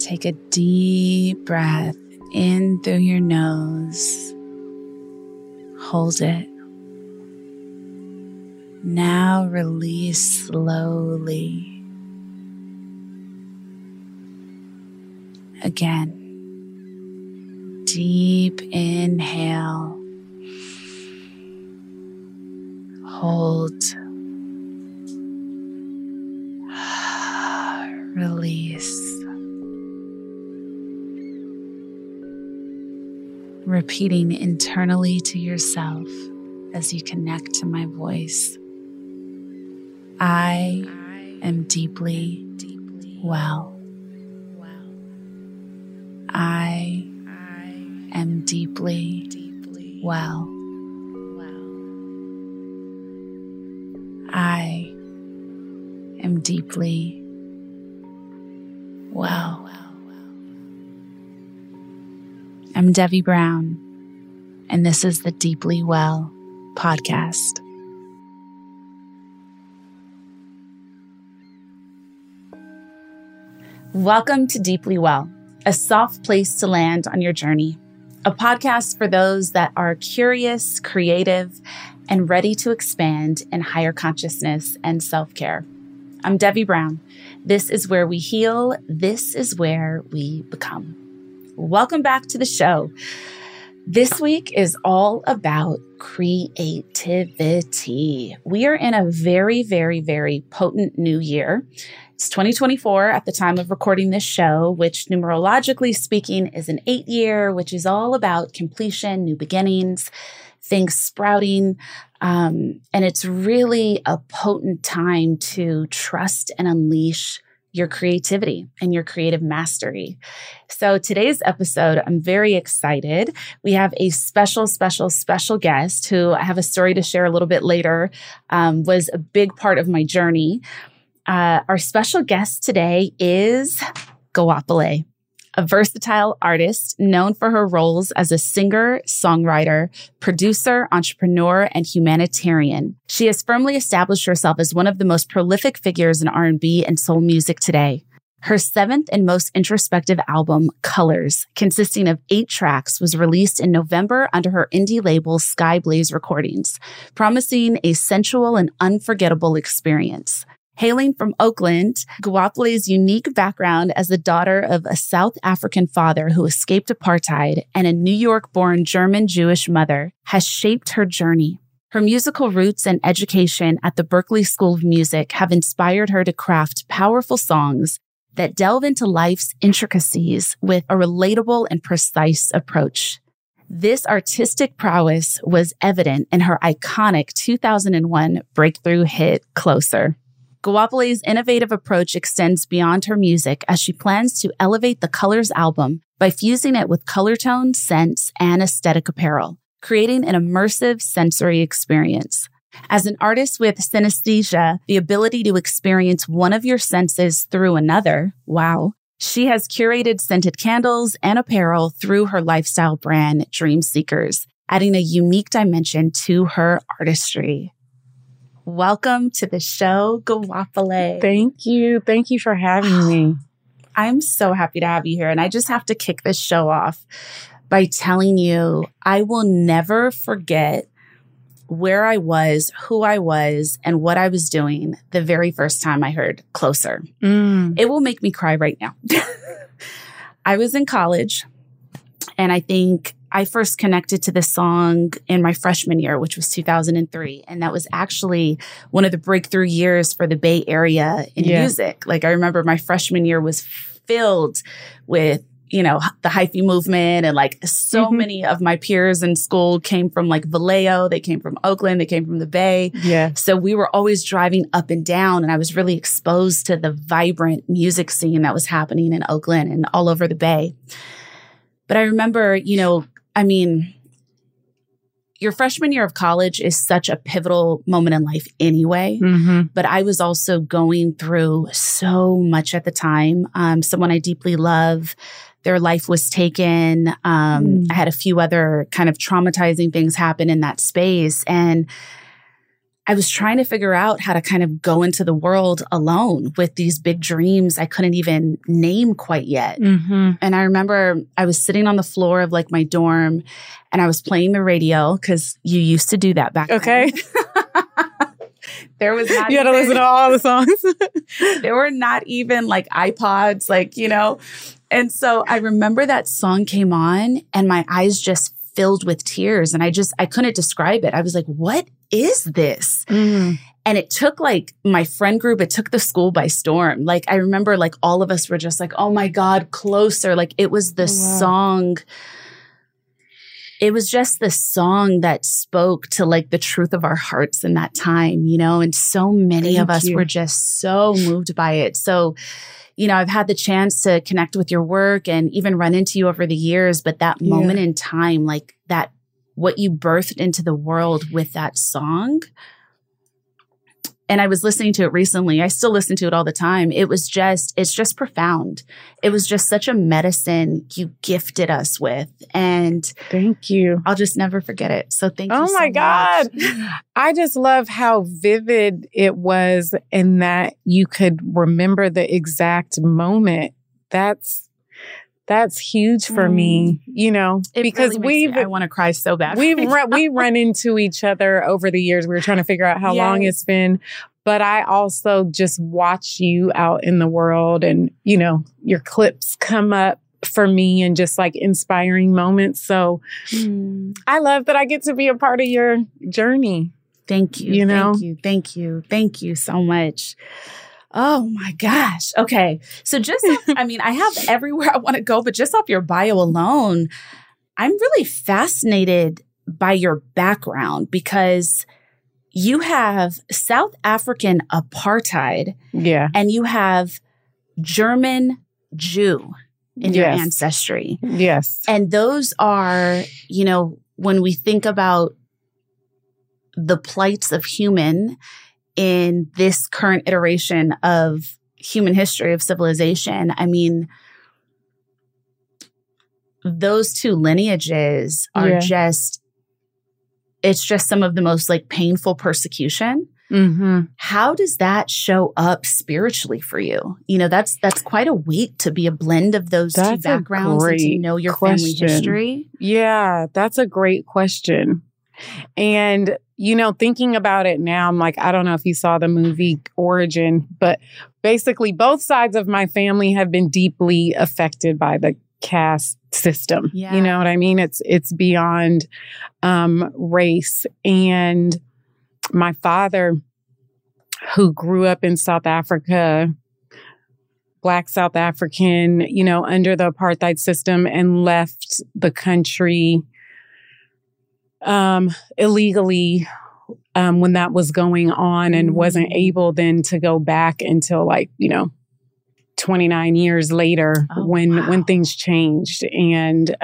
Take a deep breath in through your nose. Hold it. Now release slowly. Again. Deep inhale. Hold. Release. Repeating internally to yourself as you connect to my voice. I am deeply well. I am deeply well. I am deeply well. I'm Devi Brown, and this is the Deeply Well Podcast. Welcome to Deeply Well, a soft place to land on your journey. A podcast for those that are curious, creative, and ready to expand in higher consciousness and self-care. I'm Devi Brown. This is where we heal. This is where we become. Welcome back to the show. This week is all about creativity. We are in a very, very, very potent new year. It's 2024 at the time of recording this show, which numerologically speaking is an 8-year, which is all about completion, new beginnings, things sprouting. And it's really a potent time to trust and unleash your creativity and your creative mastery. So today's episode, I'm very excited. We have a special, special, special guest who I have a story to share a little bit later, was a big part of my journey. Our special guest today is Goapele, a versatile artist known for her roles as a singer, songwriter, producer, entrepreneur, and humanitarian. She has firmly established herself as one of the most prolific figures in R&B and soul music today. Her seventh and most introspective album, Colors, consisting of 8 tracks, was released in November under her indie label Skyblaze Recordings, promising a sensual and unforgettable experience. Hailing from Oakland, Goapele's unique background as the daughter of a South African father who escaped apartheid and a New York-born German-Jewish mother has shaped her journey. Her musical roots and education at the Berklee School of Music have inspired her to craft powerful songs that delve into life's intricacies with a relatable and precise approach. This artistic prowess was evident in her iconic 2001 breakthrough hit, Closer. Goapele's innovative approach extends beyond her music as she plans to elevate the Colors album by fusing it with color tone, scents, and aesthetic apparel, creating an immersive sensory experience. As an artist with synesthesia, the ability to experience one of your senses through another, wow, she has curated scented candles and apparel through her lifestyle brand, Dream Seekers, adding a unique dimension to her artistry. Welcome to the show, Goapele. Thank you. Thank you for having me. I'm so happy to have you here. And I just have to kick this show off by telling you, I will never forget where I was, who I was, and what I was doing the very first time I heard Closer. It will make me cry right now. I was in college, and I think I first connected to this song in my freshman year, which was 2003. And that was actually one of the breakthrough years for the Bay Area in music. Like, I remember my freshman year was filled with, you know, the hyphy movement, and like so many of my peers in school came from like Vallejo, they came from Oakland, they came from the Bay. Yeah. So we were always driving up and down, and I was really exposed to the vibrant music scene that was happening in Oakland and all over the Bay. But I remember, you know, I mean, your freshman year of college is such a pivotal moment in life anyway, but I was also going through so much at the time. Someone I deeply love, their life was taken. I had a few other kind of traumatizing things happen in that space. And I was trying to figure out how to kind of go into the world alone with these big dreams I couldn't even name quite yet. And I remember I was sitting on the floor of like my dorm, and I was playing the radio, because you used to do that back then. There was not, you had to listen to all the songs. There were not even like iPods, like, you know. And so I remember that song came on, and my eyes just filled with tears, and I couldn't describe it. I was like, what is this? And it took like my friend group, it took the school by storm. Like, I remember like all of us were just like, oh my God, Closer. Like, it was the song. It was just the song that spoke to like the truth of our hearts in that time, you know, and so many of us were just so moved by it. So, you know, I've had the chance to connect with your work and even run into you over the years, but that moment in time, like that, what you birthed into the world with that song. And I was listening to it recently. I still listen to it all the time. It was just, it's just profound. It was just such a medicine you gifted us with. And thank you. I'll just never forget it. So thank you so much. Oh my God. I just love how vivid it was, and that you could remember the exact moment. That's huge for me, you know, it because really I want to cry so bad. We run into each other over the years. We were trying to figure out how long it's been, but I also just watch you out in the world, and, you know, your clips come up for me, and just like inspiring moments. So I love that I get to be a part of your journey. Thank you. You know? Thank you. Thank you. Thank you so much. Oh my gosh. Okay. So just, I mean, I have everywhere I want to go, but just off your bio alone, I'm really fascinated by your background, because you have South African apartheid and you have German Jew in your ancestry. And those are, you know, when we think about the plights of human in this current iteration of human history, of civilization, I mean, those two lineages are just, it's just some of the most like painful persecution Mm-hmm. How does that show up spiritually for you? You know, that's quite a weight to be a blend of those two backgrounds and to know your family history. Yeah, that's a great question. And, you know, thinking about it now, I'm like, I don't know if you saw the movie Origin, but basically both sides of my family have been deeply affected by the caste system. Yeah. You know what I mean? It's beyond race. And my father, who grew up in South Africa, Black South African, you know, under the apartheid system and left the country illegally when that was going on and wasn't able then to go back until, like, you know, 29 years later when things changed. And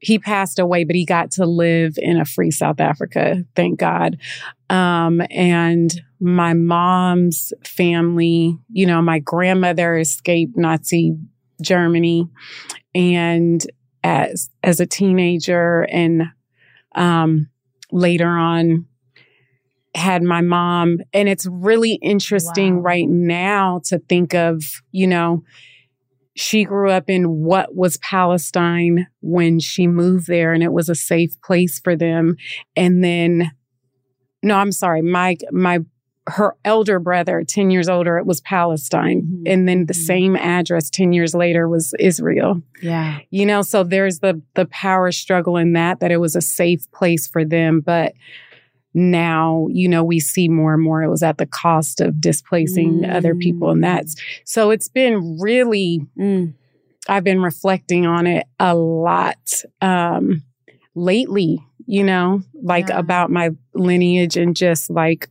he passed away, but he got to live in a free South Africa, thank God. And my mom's family, you know, my grandmother escaped Nazi Germany, and as a teenager and later on had my mom. And it's really interesting right now to think of, you know, she grew up in what was Palestine when she moved there, and it was a safe place for them. And then, no, I'm sorry, her elder brother, 10 years older, it was Palestine. Mm-hmm. And then the same address 10 years later was Israel. Yeah. You know, so there's the power struggle in that it was a safe place for them. But now, you know, we see more and more it was at the cost of displacing other people. And so it's been really, I've been reflecting on it a lot lately, you know, like about my lineage and just like,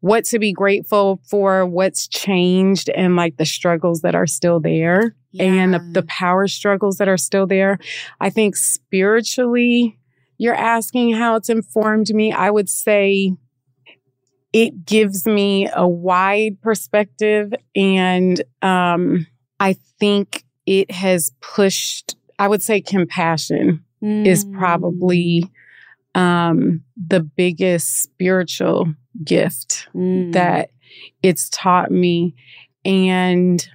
what to be grateful for, what's changed, and like the struggles that are still there and the power struggles that are still there. I think spiritually, you're asking how it's informed me. I would say it gives me a wide perspective, and I think it has pushed, I would say compassion is probably the biggest spiritual gift that it's taught me, and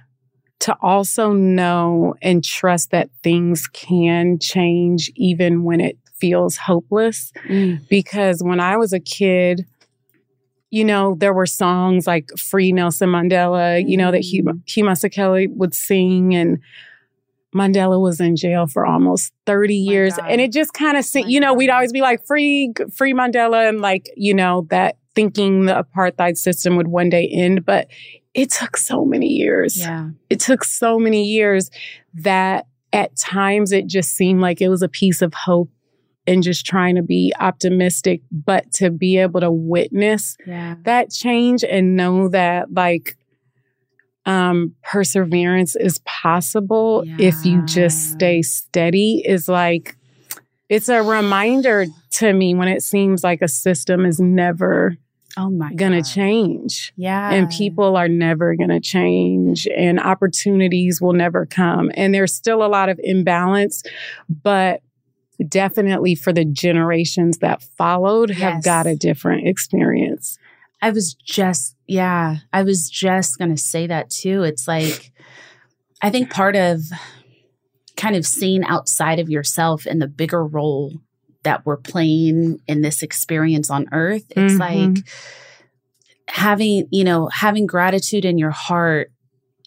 to also know and trust that things can change even when it feels hopeless. Because when I was a kid, you know, there were songs like Free Nelson Mandela, you know, that Huma Sakele would sing, and Mandela was in jail for almost 30 years. God. And it just kind of, you know, we'd always be like, free Mandela. And like, you know, that thinking the apartheid system would one day end. But it took so many years. Yeah. It took so many years that at times it just seemed like it was a piece of hope and just trying to be optimistic. But to be able to witness that change and know that, like, perseverance is possible if you just stay steady is like, it's a reminder to me when it seems like a system is never gonna change. Yeah. And people are never gonna change, and opportunities will never come. And there's still a lot of imbalance, but definitely for the generations that followed have got a different experience. I was just going to say that too. It's like, I think part of kind of seeing outside of yourself and the bigger role that we're playing in this experience on earth, it's like having gratitude in your heart,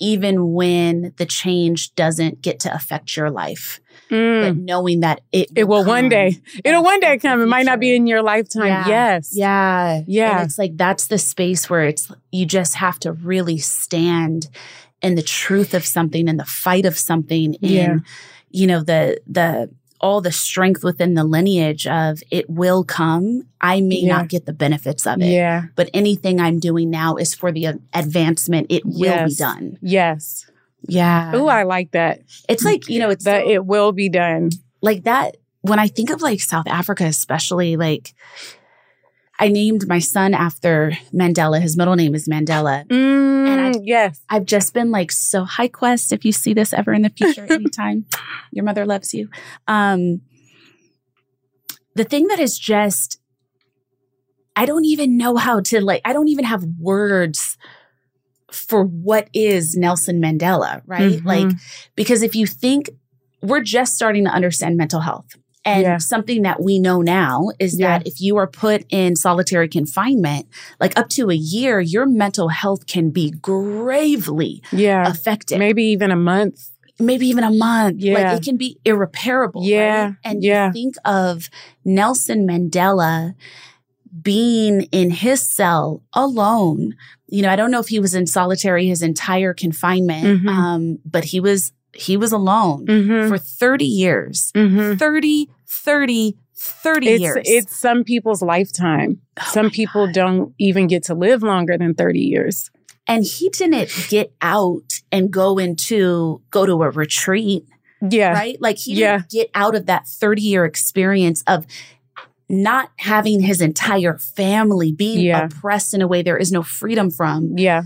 even when the change doesn't get to affect your life. But knowing that it will one day, it'll one day come. It might not be in your lifetime. Yeah. Yes. Yeah. Yeah. And it's like, that's the space where it's, you just have to really stand in the truth of something and the fight of something and, you know, all the strength within the lineage of it will come. I may not get the benefits of it, but anything I'm doing now is for the advancement. It will be done. Yes. Yeah. Oh, I like that. It's like, you know, it's that it will be done. Like that, when I think of like South Africa, especially, like I named my son after Mandela. His middle name is Mandela. And I've just been like, so hi Quest, if you see this ever in the future, anytime, your mother loves you. The thing that is just, I don't even know how to, like, I don't even have words for what is Nelson Mandela, right? Mm-hmm. Like, because if you think, we're just starting to understand mental health. And something that we know now is that if you are put in solitary confinement, like up to a year, your mental health can be gravely affected. Maybe even a month. Yeah. Like it can be irreparable. Yeah. Right? And you think of Nelson Mandela being in his cell alone. You know, I don't know if he was in solitary his entire confinement, but he was alone for 30 years. 30 years. It's some people's lifetime. Some people don't even get to live longer than 30 years. And he didn't get out and go to a retreat. Yeah. Right? Like he didn't get out of that 30-year experience of not having his entire family being oppressed in a way there is no freedom from. Yeah.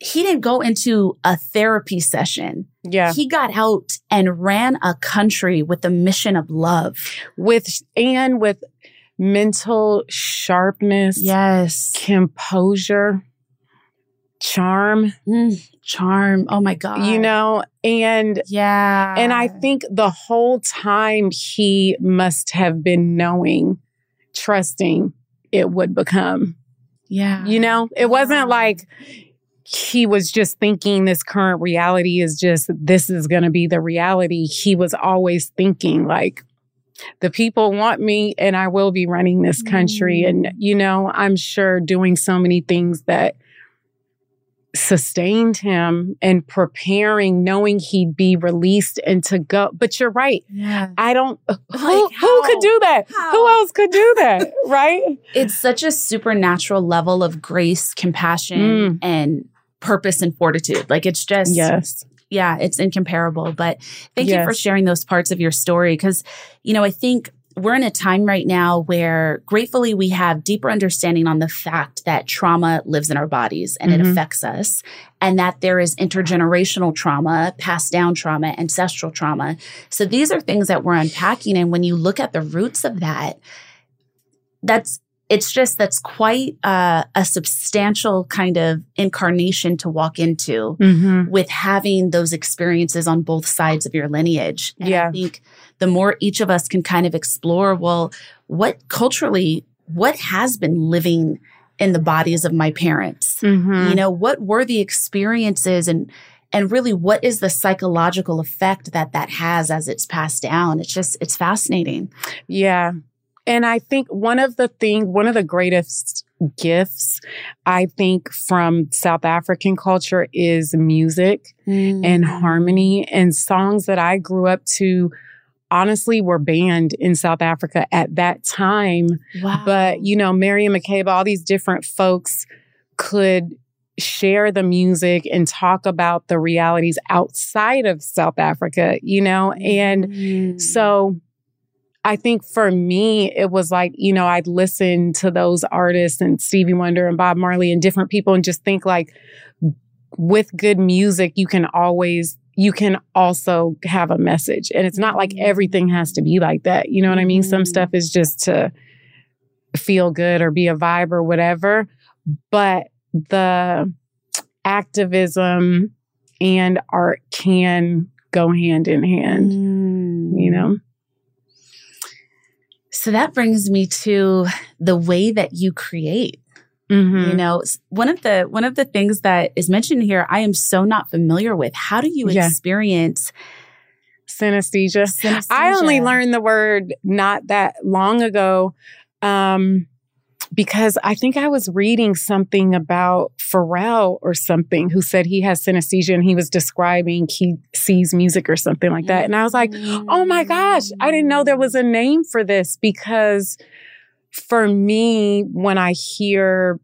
He didn't go into a therapy session. Yeah. He got out and ran a country with the mission of love. With mental sharpness. Yes. Composure. Charm. Oh, my God. You know, and yeah. And I think the whole time he must have been knowing, trusting it would become. Yeah. You know, it wasn't like he was just thinking this current reality is just, this is going to be the reality. He was always thinking like, the people want me and I will be running this country. And, you know, I'm sure doing so many things that sustained him and preparing, knowing he'd be released and to go. But you're right. Yeah. I don't, who could do that? How? Who else could do that? Right? It's such a supernatural level of grace, compassion, and purpose and fortitude. Like it's just, it's incomparable. But thank you for sharing those parts of your story. 'Cause, you know, I think we're in a time right now where gratefully we have deeper understanding on the fact that trauma lives in our bodies and it affects us, and that there is intergenerational trauma, passed down trauma, ancestral trauma. So these are things that we're unpacking. And when you look at the roots of that, that's quite a substantial kind of incarnation to walk into with having those experiences on both sides of your lineage. And I think the more each of us can kind of explore, well, what has been living in the bodies of my parents? You know, what were the experiences and really what is the psychological effect that has as it's passed down? It's just, it's fascinating. Yeah. And I think one of the greatest gifts, I think, from South African culture is music and harmony, and songs that I grew up to honestly were banned in South Africa at that time. Wow. But, you know, Miriam Makeba, all these different folks could share the music and talk about the realities outside of South Africa, you know? And so I think for me, it was like, you know, I'd listen to those artists and Stevie Wonder and Bob Marley and different people and just think like with good music, you can also have a message. And it's not like everything has to be like that. You know what I mean? Some stuff is just to feel good or be a vibe or whatever. But the activism and art can go hand in hand, you know? So that brings me to the way that you create. You know, one of the things that is mentioned here, I am so not familiar with. How do you experience synesthesia? I only learned the word not that long ago because I think I was reading something about Pharrell or something who said he has synesthesia and he was describing he sees music or something like that. And I was like, oh my gosh, I didn't know there was a name for this because for me, when I hear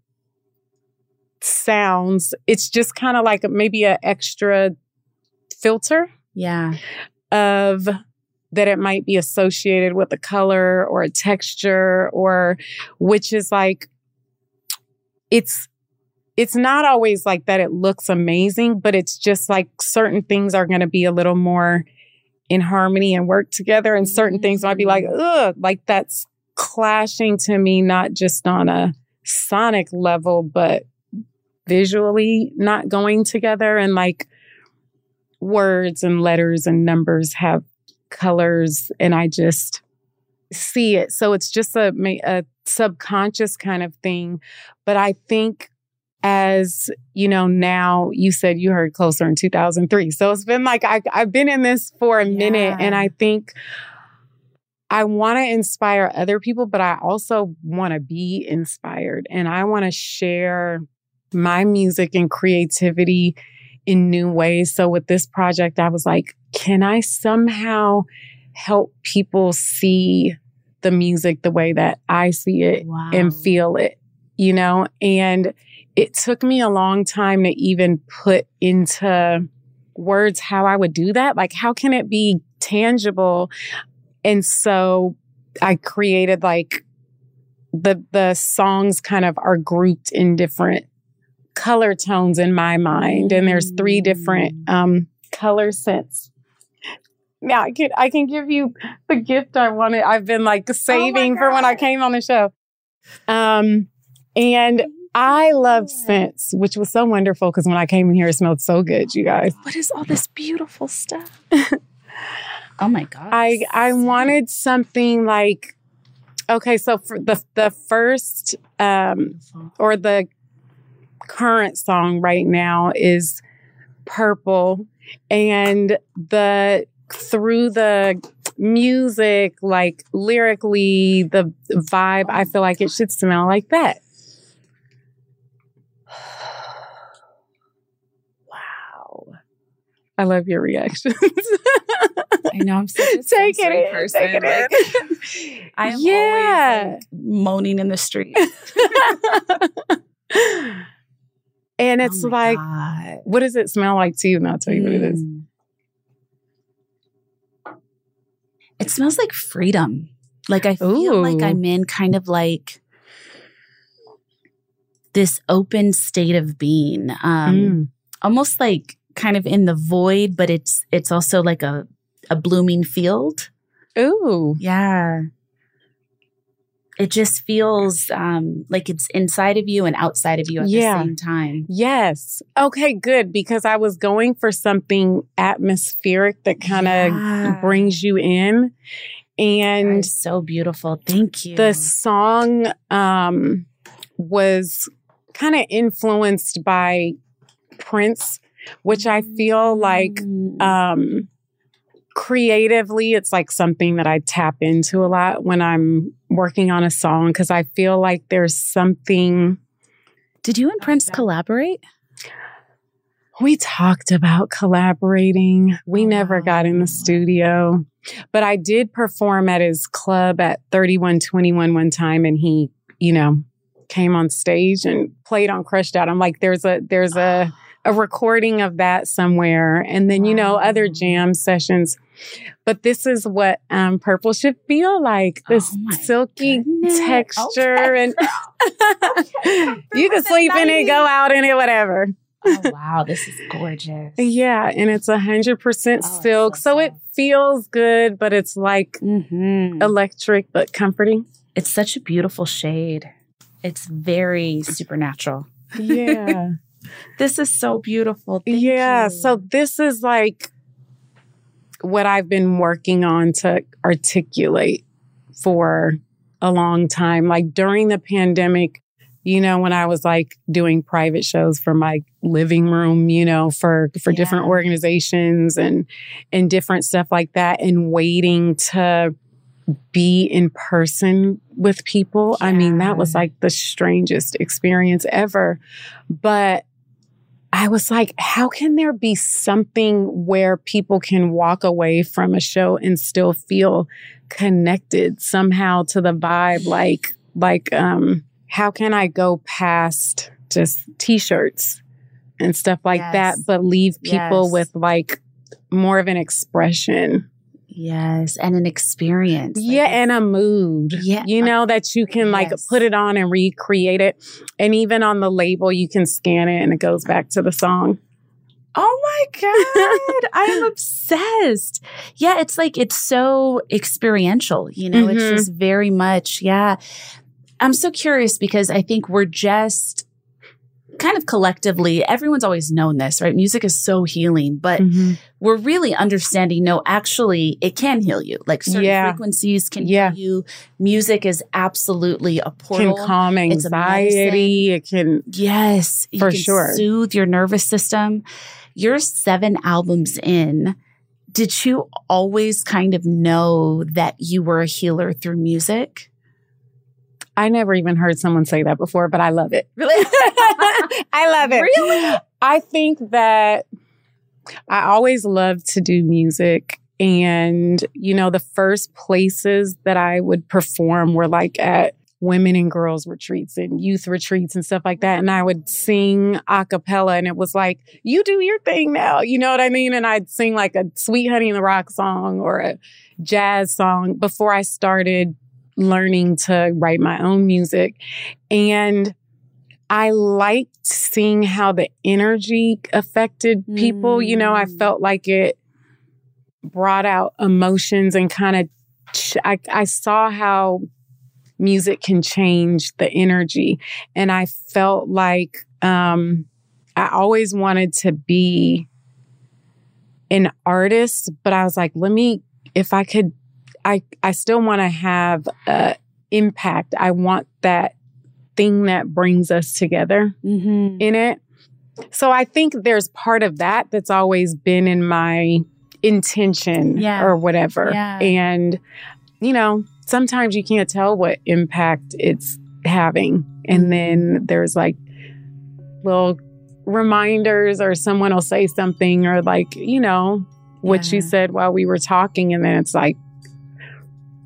sounds, it's just kind of like maybe an extra filter of that it might be associated with a color or a texture or which is like, it's not always like that it looks amazing, but it's just like certain things are going to be a little more in harmony and work together. And certain things might be like, ugh, like that's clashing to me, not just on a sonic level, but visually not going together. And like words and letters and numbers have colors, and I just see it. So it's just a subconscious kind of thing. But I think, as you know, now you said you heard Closer in 2003. So it's been like, I've been in this for a minute, and I think I want to inspire other people, but I also want to be inspired, and I want to share my music and creativity in new ways. So with this project, I was like, can I somehow help people see the music the way that I see it and feel it, you know? And it took me a long time to even put into words how I would do that. Like, how can it be tangible? And so I created like the songs kind of are grouped in different color tones in my mind. And there's 3 different color scents. Now I can give you the gift I wanted. I've been like saving for when I came on the show. And I love scents, which was so wonderful because when I came in here, it smelled so good, you guys. What is all this beautiful stuff? Oh my gosh. I wanted something like, okay, so for the first or the current song right now is purple, and through the music, like lyrically, the vibe, I feel like it should smell like that. Wow. I love your reactions. I know, I'm such a sensory person. Take it in. I am always like, moaning in the street. And it's like, God. What does it smell like to you? And I'll tell you what it is. It smells like freedom. Like I feel like I'm in kind of like this open state of being. Almost like kind of in the void, but it's also like a blooming field. Ooh. Yeah. It just feels like it's inside of you and outside of you at the same time. Yes. Okay, good. Because I was going for something atmospheric that kind of brings you in. And that is so beautiful. Thank you. The song was kind of influenced by Prince, which I feel like creatively, it's like something that I tap into a lot when I'm working on a song, because I feel like there's something. Did you and Prince collaborate? We talked about collaborating. We never got in the studio, but I did perform at his club at 3121 one time, and he, you know, came on stage and played on Crushed Out. I'm like, there's a recording of that somewhere. And then, you know, other jam sessions. But this is what purple should feel like. This silky texture. Okay. And you can sleep in it, go out in it, whatever. Oh, wow. This is gorgeous. Yeah. And it's 100% silk. So it feels good, but it's like electric, but comforting. It's such a beautiful shade. It's very supernatural. Yeah. This is so beautiful. Thank you. So this is like what I've been working on to articulate for a long time. Like during the pandemic, you know, when I was like doing private shows for my living room, you know, for different organizations and different stuff like that, and waiting to be in person with people. Yeah. I mean, that was like the strangest experience ever. But I was like, how can there be something where people can walk away from a show and still feel connected somehow to the vibe? Like, how can I go past just t-shirts and stuff like that, but leave people with like more of an expression? Yes, and an experience. Like, and a mood. Yeah. You know, that you can like put it on and recreate it. And even on the label, you can scan it and it goes back to the song. Oh my God, I'm obsessed. Yeah, it's like, it's so experiential, you know, it's just very much, yeah. I'm so curious because I think we're just kind of collectively, everyone's always known this, right? Music is so healing, but we're really understanding, no, actually, it can heal you. Like certain frequencies can heal you. Music is absolutely a portal. It can calm anxiety. It can, yes, you for can sure. soothe your nervous system. You're 7 albums in. Did you always kind of know that you were a healer through music? I never even heard someone say that before, but I love it. Really? I love it. Really? I think that I always loved to do music. And, you know, the first places that I would perform were like at women and girls retreats and youth retreats and stuff like that. And I would sing a cappella and it was like, you do your thing now. You know what I mean? And I'd sing like a Sweet Honey in the Rock song or a jazz song before I started learning to write my own music. And I liked seeing how the energy affected people. You know, I felt like it brought out emotions and kind of, I saw how music can change the energy. And I felt like I always wanted to be an artist, but I was like, I still want to have an impact. I want that thing that brings us together in it. So I think there's part of that that's always been in my intention or whatever. Yeah. And, you know, sometimes you can't tell what impact it's having. And then there's like little reminders or someone will say something or like, you know, what you said while we were talking. And then it's like,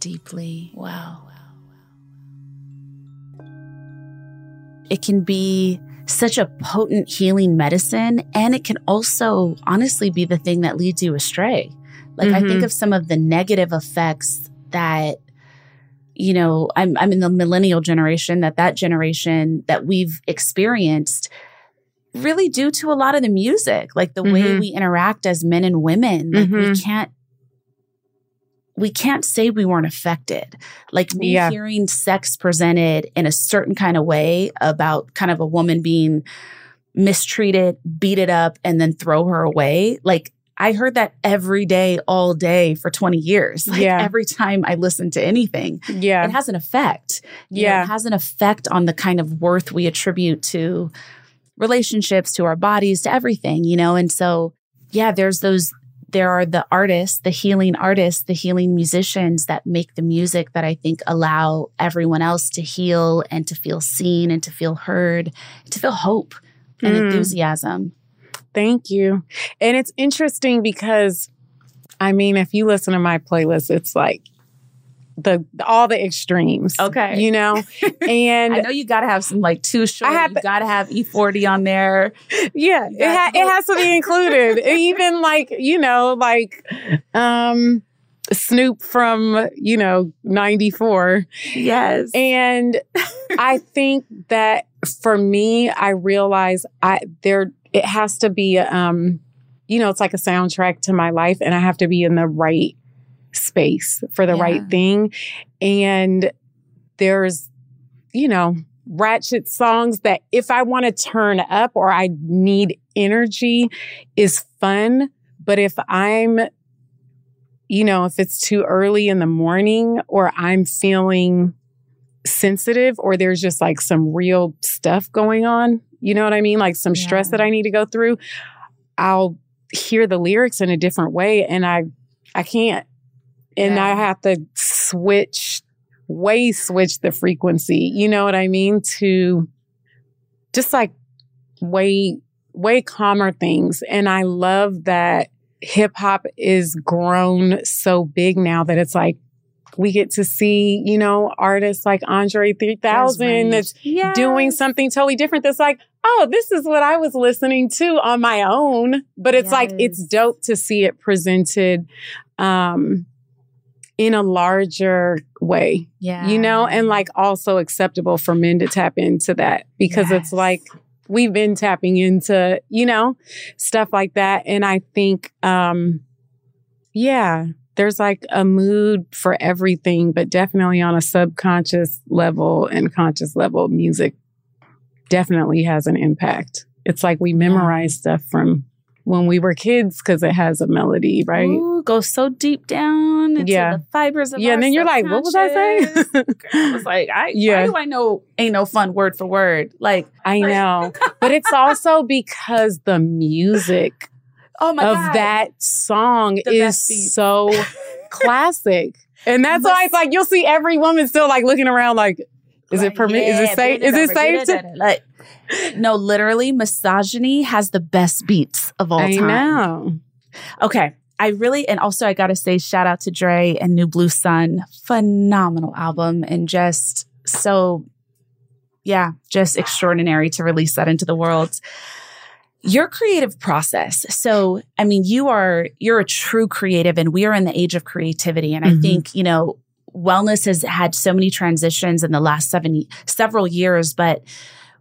Deeply well. It can be such a potent healing medicine, and it can also honestly be the thing that leads you astray. Like I think of some of the negative effects that you know, I'm in the millennial generation, that generation that we've experienced really due to a lot of the music, like the mm-hmm. way we interact as men and women. Like mm-hmm. we can't say we weren't affected. Like me yeah. hearing sex presented in a certain kind of way about kind of a woman being mistreated, beat it up, and then throw her away. Like I heard that every day, all day for 20 years. Like yeah. every time I listen to anything, yeah. it has an effect. Yeah. You know, it has an effect on the kind of worth we attribute to relationships, to our bodies, to everything, you know? And so, yeah, there are the artists, the healing musicians that make the music that I think allow everyone else to heal and to feel seen and to feel heard, to feel hope and enthusiasm. Thank you. And it's interesting because, I mean, if you listen to my playlist, it's like all the extremes. Okay. You know? And I know you got to have some like Too Short. You got to have E40 on there. Yeah. It has to be included. Even like, you know, like Snoop from, you know, 94. Yes. And I think that for me, I realize it has to be, you know, it's like a soundtrack to my life, and I have to be in the right space for the yeah. right thing. And there's, you know, ratchet songs that if I want to turn up or I need energy is fun. But if I'm, you know, if it's too early in the morning or I'm feeling sensitive or there's just like some real stuff going on, you know what I mean? Like some yeah. stress that I need to go through, I'll hear the lyrics in a different way and I can't. And yeah. I have to switch the frequency, you know what I mean? To just like way, way calmer things. And I love that hip hop is grown so big now that it's like, we get to see, you know, artists like Andre 3000 that's yes. doing something totally different. That's like, oh, this is what I was listening to on my own. But it's yes. like, it's dope to see it presented in a larger way, yeah. you know, and like also acceptable for men to tap into that because yes. it's like we've been tapping into, you know, stuff like that. And I think, yeah. There's like a mood for everything, but definitely on a subconscious level and conscious level, music definitely has an impact. It's like we memorize yeah. stuff from when we were kids because it has a melody, right? Ooh, goes so deep down into yeah. the fibers of yeah, our and then you're like, what was I saying? I was like, why do I know ain't no fun word for word? Like I know. But it's also because the music of that song is so classic. And that's why it's like, you'll see every woman still like looking around like, is it permitted? Yeah, is it safe? Is it safe to... Like, no, literally, misogyny has the best beats of all time. I know. Okay. I got to say shout out to Dre and New Blue Sun. Phenomenal album. And just so, yeah, just extraordinary to release that into the world. Your creative process. So, I mean, you're a true creative and we are in the age of creativity. And mm-hmm. I think, you know, wellness has had so many transitions in the last several years, but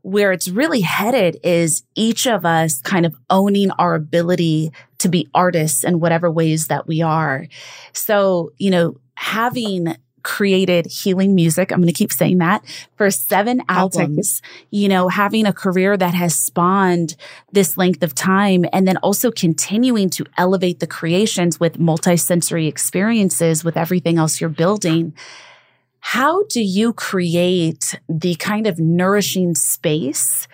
where it's really headed is each of us kind of owning our ability to be artists in whatever ways that we are. So, you know, having created healing music, I'm going to keep saying that, for 7 albums, you know, having a career that has spawned this length of time, and then also continuing to elevate the creations with multisensory experiences with everything else you're building. How do you create the kind of nourishing space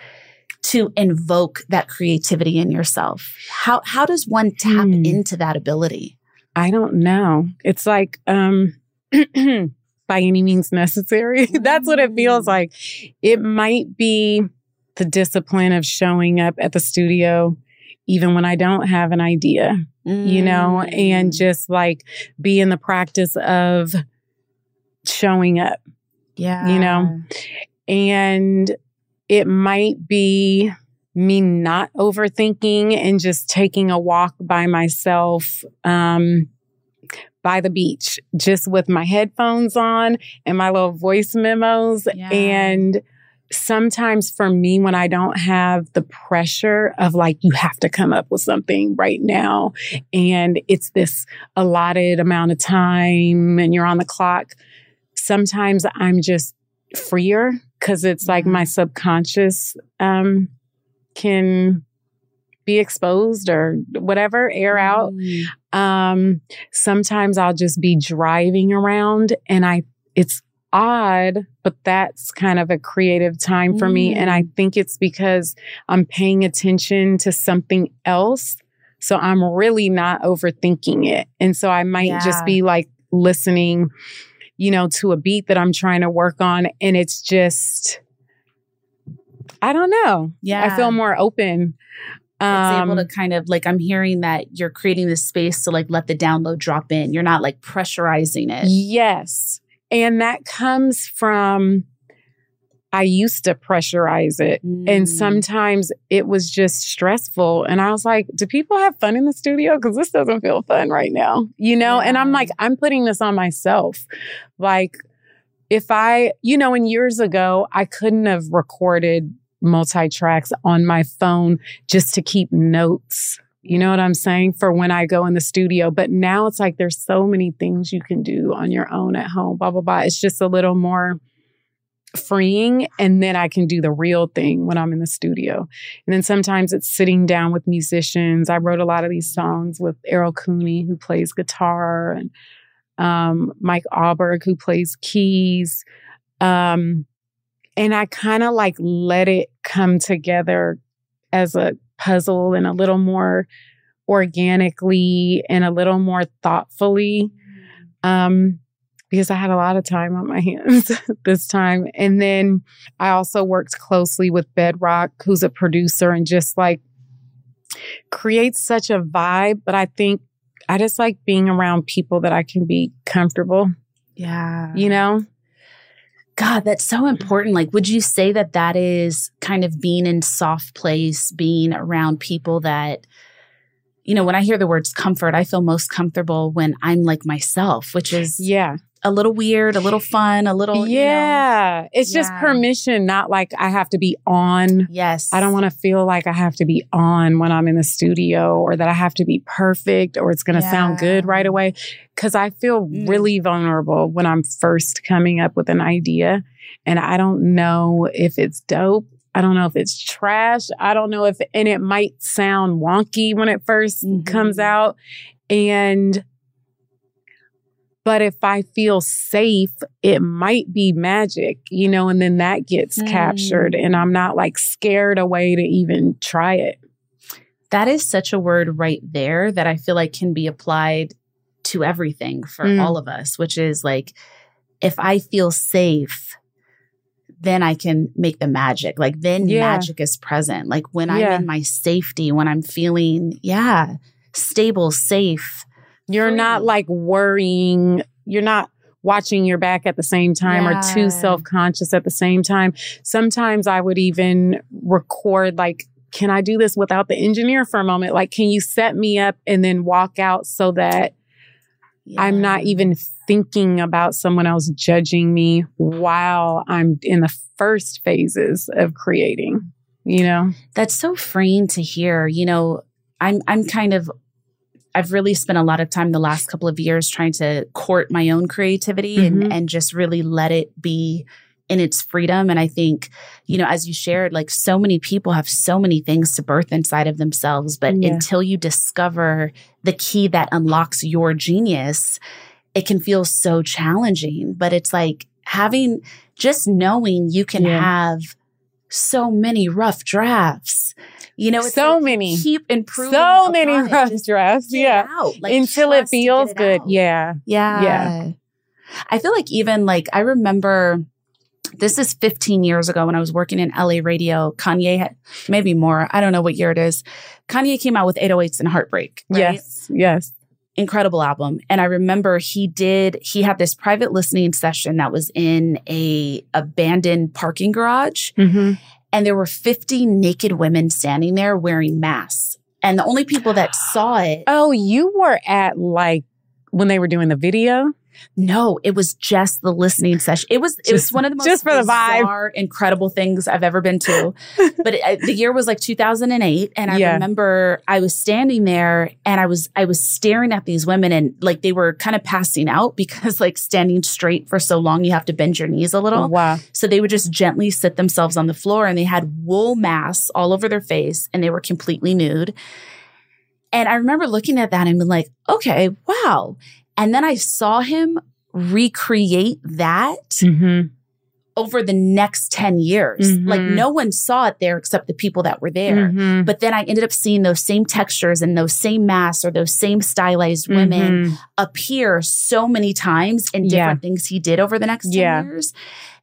to invoke that creativity in yourself? How does one tap into that ability? I don't know. It's like, by any means necessary. That's what it feels like. It might be the discipline of showing up at the studio, even when I don't have an idea, you know, and just like be in the practice of showing up, yeah, you know, and it might be me not overthinking and just taking a walk by myself, by the beach, just with my headphones on and my little voice memos. Yeah. And sometimes for me, when I don't have the pressure of like, you have to come up with something right now, and it's this allotted amount of time and you're on the clock, sometimes I'm just freer because it's like my subconscious can be exposed or whatever, air out. Sometimes I'll just be driving around, and it's odd, but that's kind of a creative time for me. And I think it's because I'm paying attention to something else. So I'm really not overthinking it. And so I might just be like listening, you know, to a beat that I'm trying to work on. And it's just, I don't know. Yeah. I feel more open. It's able to kind of like, I'm hearing that you're creating this space to like let the download drop in. You're not like pressurizing it. Yes. And that comes from, I used to pressurize it. And sometimes it was just stressful. And I was like, do people have fun in the studio? Because this doesn't feel fun right now, you know? And I'm like, I'm putting this on myself. Like if I, you know, and years ago, I couldn't have recorded multi-tracks on my phone just to keep notes. You know what I'm saying? For when I go in the studio. But now it's like there's so many things you can do on your own at home, blah, blah, blah. It's just a little more freeing. And then I can do the real thing when I'm in the studio. And then sometimes it's sitting down with musicians. I wrote a lot of these songs with Errol Cooney, who plays guitar, and Mike Auberg, who plays keys. And I kind of like let it come together as a puzzle and a little more organically and a little more thoughtfully because I had a lot of time on my hands this time. And then I also worked closely with Bedrock, who's a producer, and just like creates such a vibe. But I think I just like being around people that I can be comfortable. Yeah. You know? God, that's so important. Like, would you say that that is kind of being in soft place, being around people that, you know, when I hear the words comfort, I feel most comfortable when I'm like myself, which is a little weird, a little fun, a little, you know. It's just permission, not like I have to be on. Yes. I don't want to feel like I have to be on when I'm in the studio, or that I have to be perfect, or it's going to sound good right away. Because I feel really vulnerable when I'm first coming up with an idea. And I don't know if it's dope. I don't know if it's trash. I don't know if, and it might sound wonky when it first comes out. And, but if I feel safe, it might be magic, you know, and then that gets captured, and I'm not like scared away to even try it. That is such a word right there that I feel like can be applied to everything for all of us, which is like, if I feel safe, then I can make the magic. Like then magic is present. Like when I'm in my safety, when I'm feeling, stable, safe. You're not like worrying. You're not watching your back at the same time or too self-conscious at the same time. Sometimes I would even record like, can I do this without the engineer for a moment? Like, can you set me up and then walk out so that I'm not even thinking about someone else judging me while I'm in the first phases of creating, you know? That's so freeing to hear. You know, I'm kind of, I've really spent a lot of time the last couple of years trying to court my own creativity and just really let it be in its freedom. And I think, you know, as you shared, like so many people have so many things to birth inside of themselves, but until you discover the key that unlocks your genius, it can feel so challenging. But it's like having, just knowing you can have so many rough drafts, you know, it's so like many, keep improving, so many rough drafts. Like, until it feels good. Yeah. I feel like even like, I remember, this is 15 years ago when I was working in LA radio. Kanye had, maybe more, I don't know what year it is. Kanye came out with 808s and Heartbreak. Right? Yes. Incredible album. And I remember he had this private listening session that was in a abandoned parking garage. And there were 50 naked women standing there wearing masks. And the only people that saw it. Oh, you were at like when they were doing the video? No, it was just the listening session. It was one of the most just for bizarre, the vibe. Incredible things I've ever been to. But the year was like 2008, and I remember I was standing there and I was staring at these women, and like they were kind of passing out because like standing straight for so long, you have to bend your knees a little. Oh, wow. So they would just gently sit themselves on the floor, and they had wool masks all over their face, and they were completely nude. And I remember looking at that and being like, okay, wow. And then I saw him recreate that over the next 10 years. Mm-hmm. Like no one saw it there except the people that were there. Mm-hmm. But then I ended up seeing those same textures and those same masks or those same stylized women appear so many times in different things he did over the next 10 years.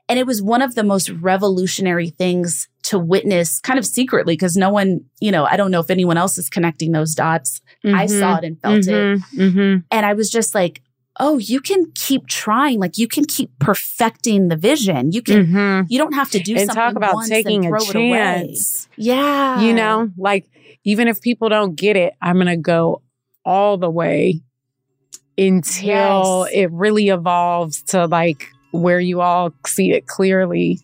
And it was one of the most revolutionary things to witness kind of secretly, because no one, you know, I don't know if anyone else is connecting those dots. Mm-hmm. I saw it and felt it. Mm-hmm. And I was just like, oh, you can keep trying. Like you can keep perfecting the vision. You can, you don't have to do and something talk about once taking and throw a chance. It away. Yeah. You know, like even if people don't get it, I'm going to go all the way until it really evolves to like where you all see it clearly.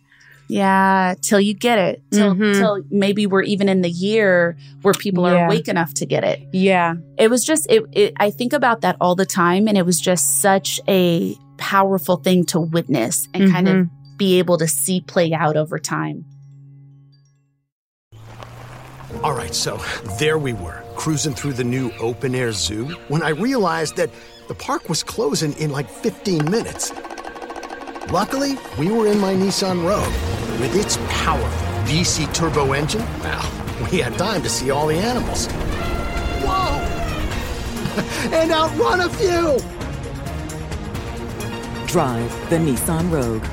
Yeah, till you get it. Till maybe we're even in the year where people are awake enough to get it. Yeah. It was just, I think about that all the time, and it was just such a powerful thing to witness and kind of be able to see play out over time. All right, so there we were, cruising through the new open-air zoo when I realized that the park was closing in like 15 minutes. Luckily, we were in my Nissan Rogue. With its powerful VC turbo engine, well, we had time to see all the animals. Whoa! And outrun a few! Drive the Nissan Rogue.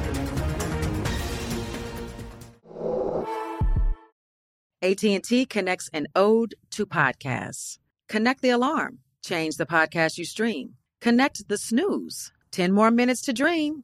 AT&T connects an ode to podcasts. Connect the alarm. Change the podcast you stream. Connect the snooze. 10 more minutes to dream.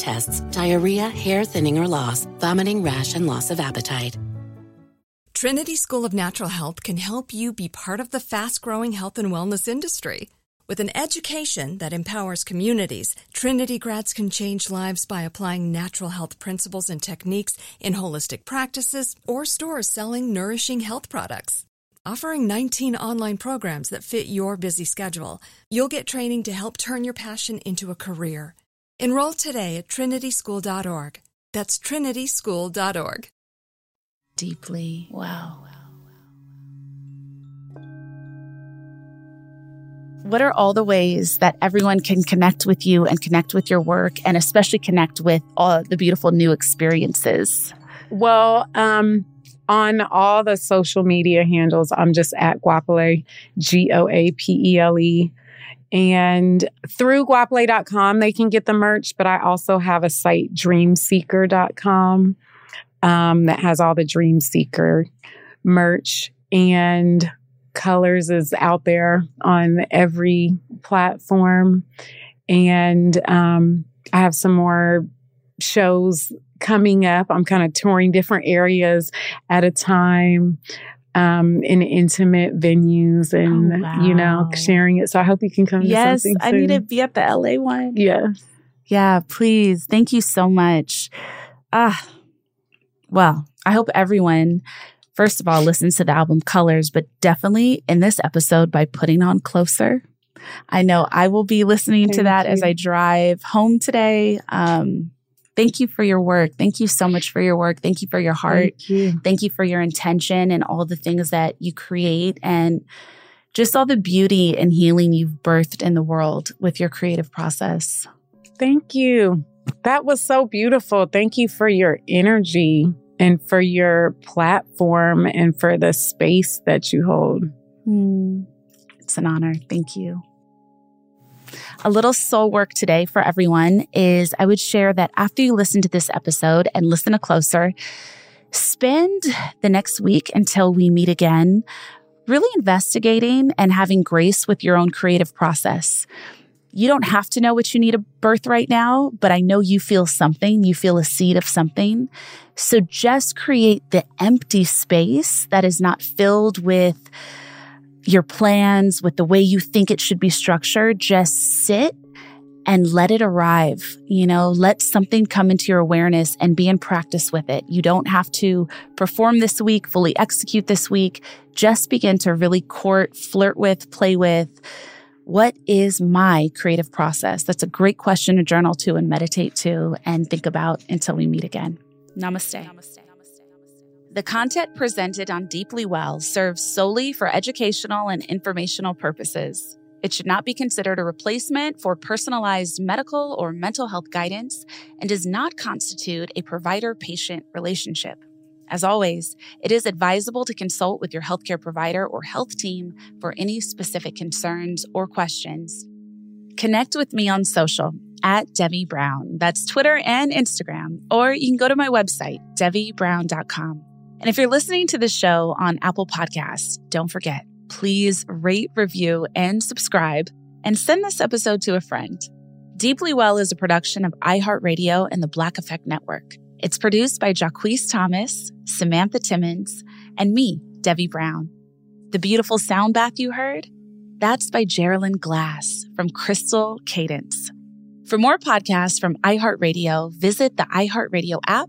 tests, diarrhea, hair thinning or loss, vomiting, rash, and loss of appetite. Trinity School of Natural Health can help you be part of the fast-growing health and wellness industry. With an education that empowers communities, Trinity grads can change lives by applying natural health principles and techniques in holistic practices or stores selling nourishing health products. Offering 19 online programs that fit your busy schedule, you'll get training to help turn your passion into a career. Enroll today at trinityschool.org. That's trinityschool.org. Deeply Well. What are all the ways that everyone can connect with you and connect with your work, and especially connect with all the beautiful new experiences? Well, on all the social media handles, I'm just at Goapele, Goapele. And through Goapele.com, they can get the merch, but I also have a site, dreamseeker.com. That has all the Dream Seeker merch, and Colors is out there on every platform. And I have some more shows coming up. I'm kind of touring different areas at a time. in intimate venues and, you know, sharing it. So I hope you can come to something soon. Yes, I need to be at the LA one. Yes. Yeah, please. Thank you so much. Well, I hope everyone, first of all, listens to the album Colors, but definitely in this episode by putting on Closer. I know I will be listening to that as I drive home today. Thank you for your work. Thank you so much for your work. Thank you for your heart. Thank you for your intention and all the things that you create and just all the beauty and healing you've birthed in the world with your creative process. Thank you. That was so beautiful. Thank you for your energy and for your platform and for the space that you hold. It's an honor. Thank you. A little soul work today for everyone is I would share that after you listen to this episode and listen to Closer, spend the next week until we meet again, really investigating and having grace with your own creative process. You don't have to know what you need to birth right now, but I know you feel something. You feel a seed of something. So just create the empty space that is not filled with your plans, with the way you think it should be structured. Just sit and let it arrive. You know, let something come into your awareness and be in practice with it. You don't have to perform this week, fully execute this week. Just begin to really court, flirt with, play with. What is my creative process? That's a great question to journal to and meditate to and think about until we meet again. Namaste. Namaste. The content presented on Deeply Well serves solely for educational and informational purposes. It should not be considered a replacement for personalized medical or mental health guidance and does not constitute a provider-patient relationship. As always, it is advisable to consult with your healthcare provider or health team for any specific concerns or questions. Connect with me on social at Devi Brown. That's Twitter and Instagram. Or you can go to my website, devibrown.com. And if you're listening to the show on Apple Podcasts, don't forget, please rate, review, and subscribe, and send this episode to a friend. Deeply Well is a production of iHeartRadio and the Black Effect Network. It's produced by Jacquese Thomas, Samantha Timmons, and me, Devi Brown. The beautiful sound bath you heard? That's by Gerilyn Glass from Crystal Cadence. For more podcasts from iHeartRadio, visit the iHeartRadio app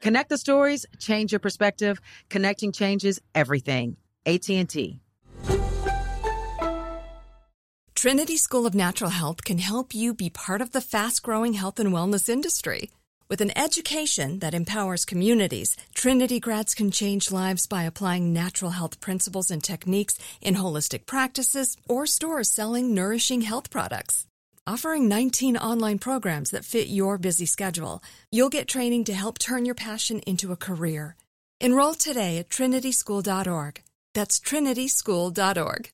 Connect the stories, change your perspective. Connecting changes everything. AT&T. Trinity School of Natural Health can help you be part of the fast-growing health and wellness industry. With an education that empowers communities, Trinity grads can change lives by applying natural health principles and techniques in holistic practices or stores selling nourishing health products. Offering 19 online programs that fit your busy schedule, you'll get training to help turn your passion into a career. Enroll today at trinityschool.org. That's trinityschool.org.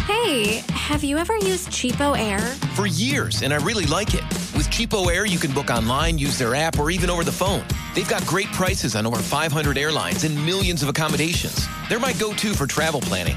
Hey, have you ever used Cheapo Air? For years, and I really like it. With Cheapo Air, you can book online, use their app, or even over the phone. They've got great prices on over 500 airlines and millions of accommodations. They're my go-to for travel planning.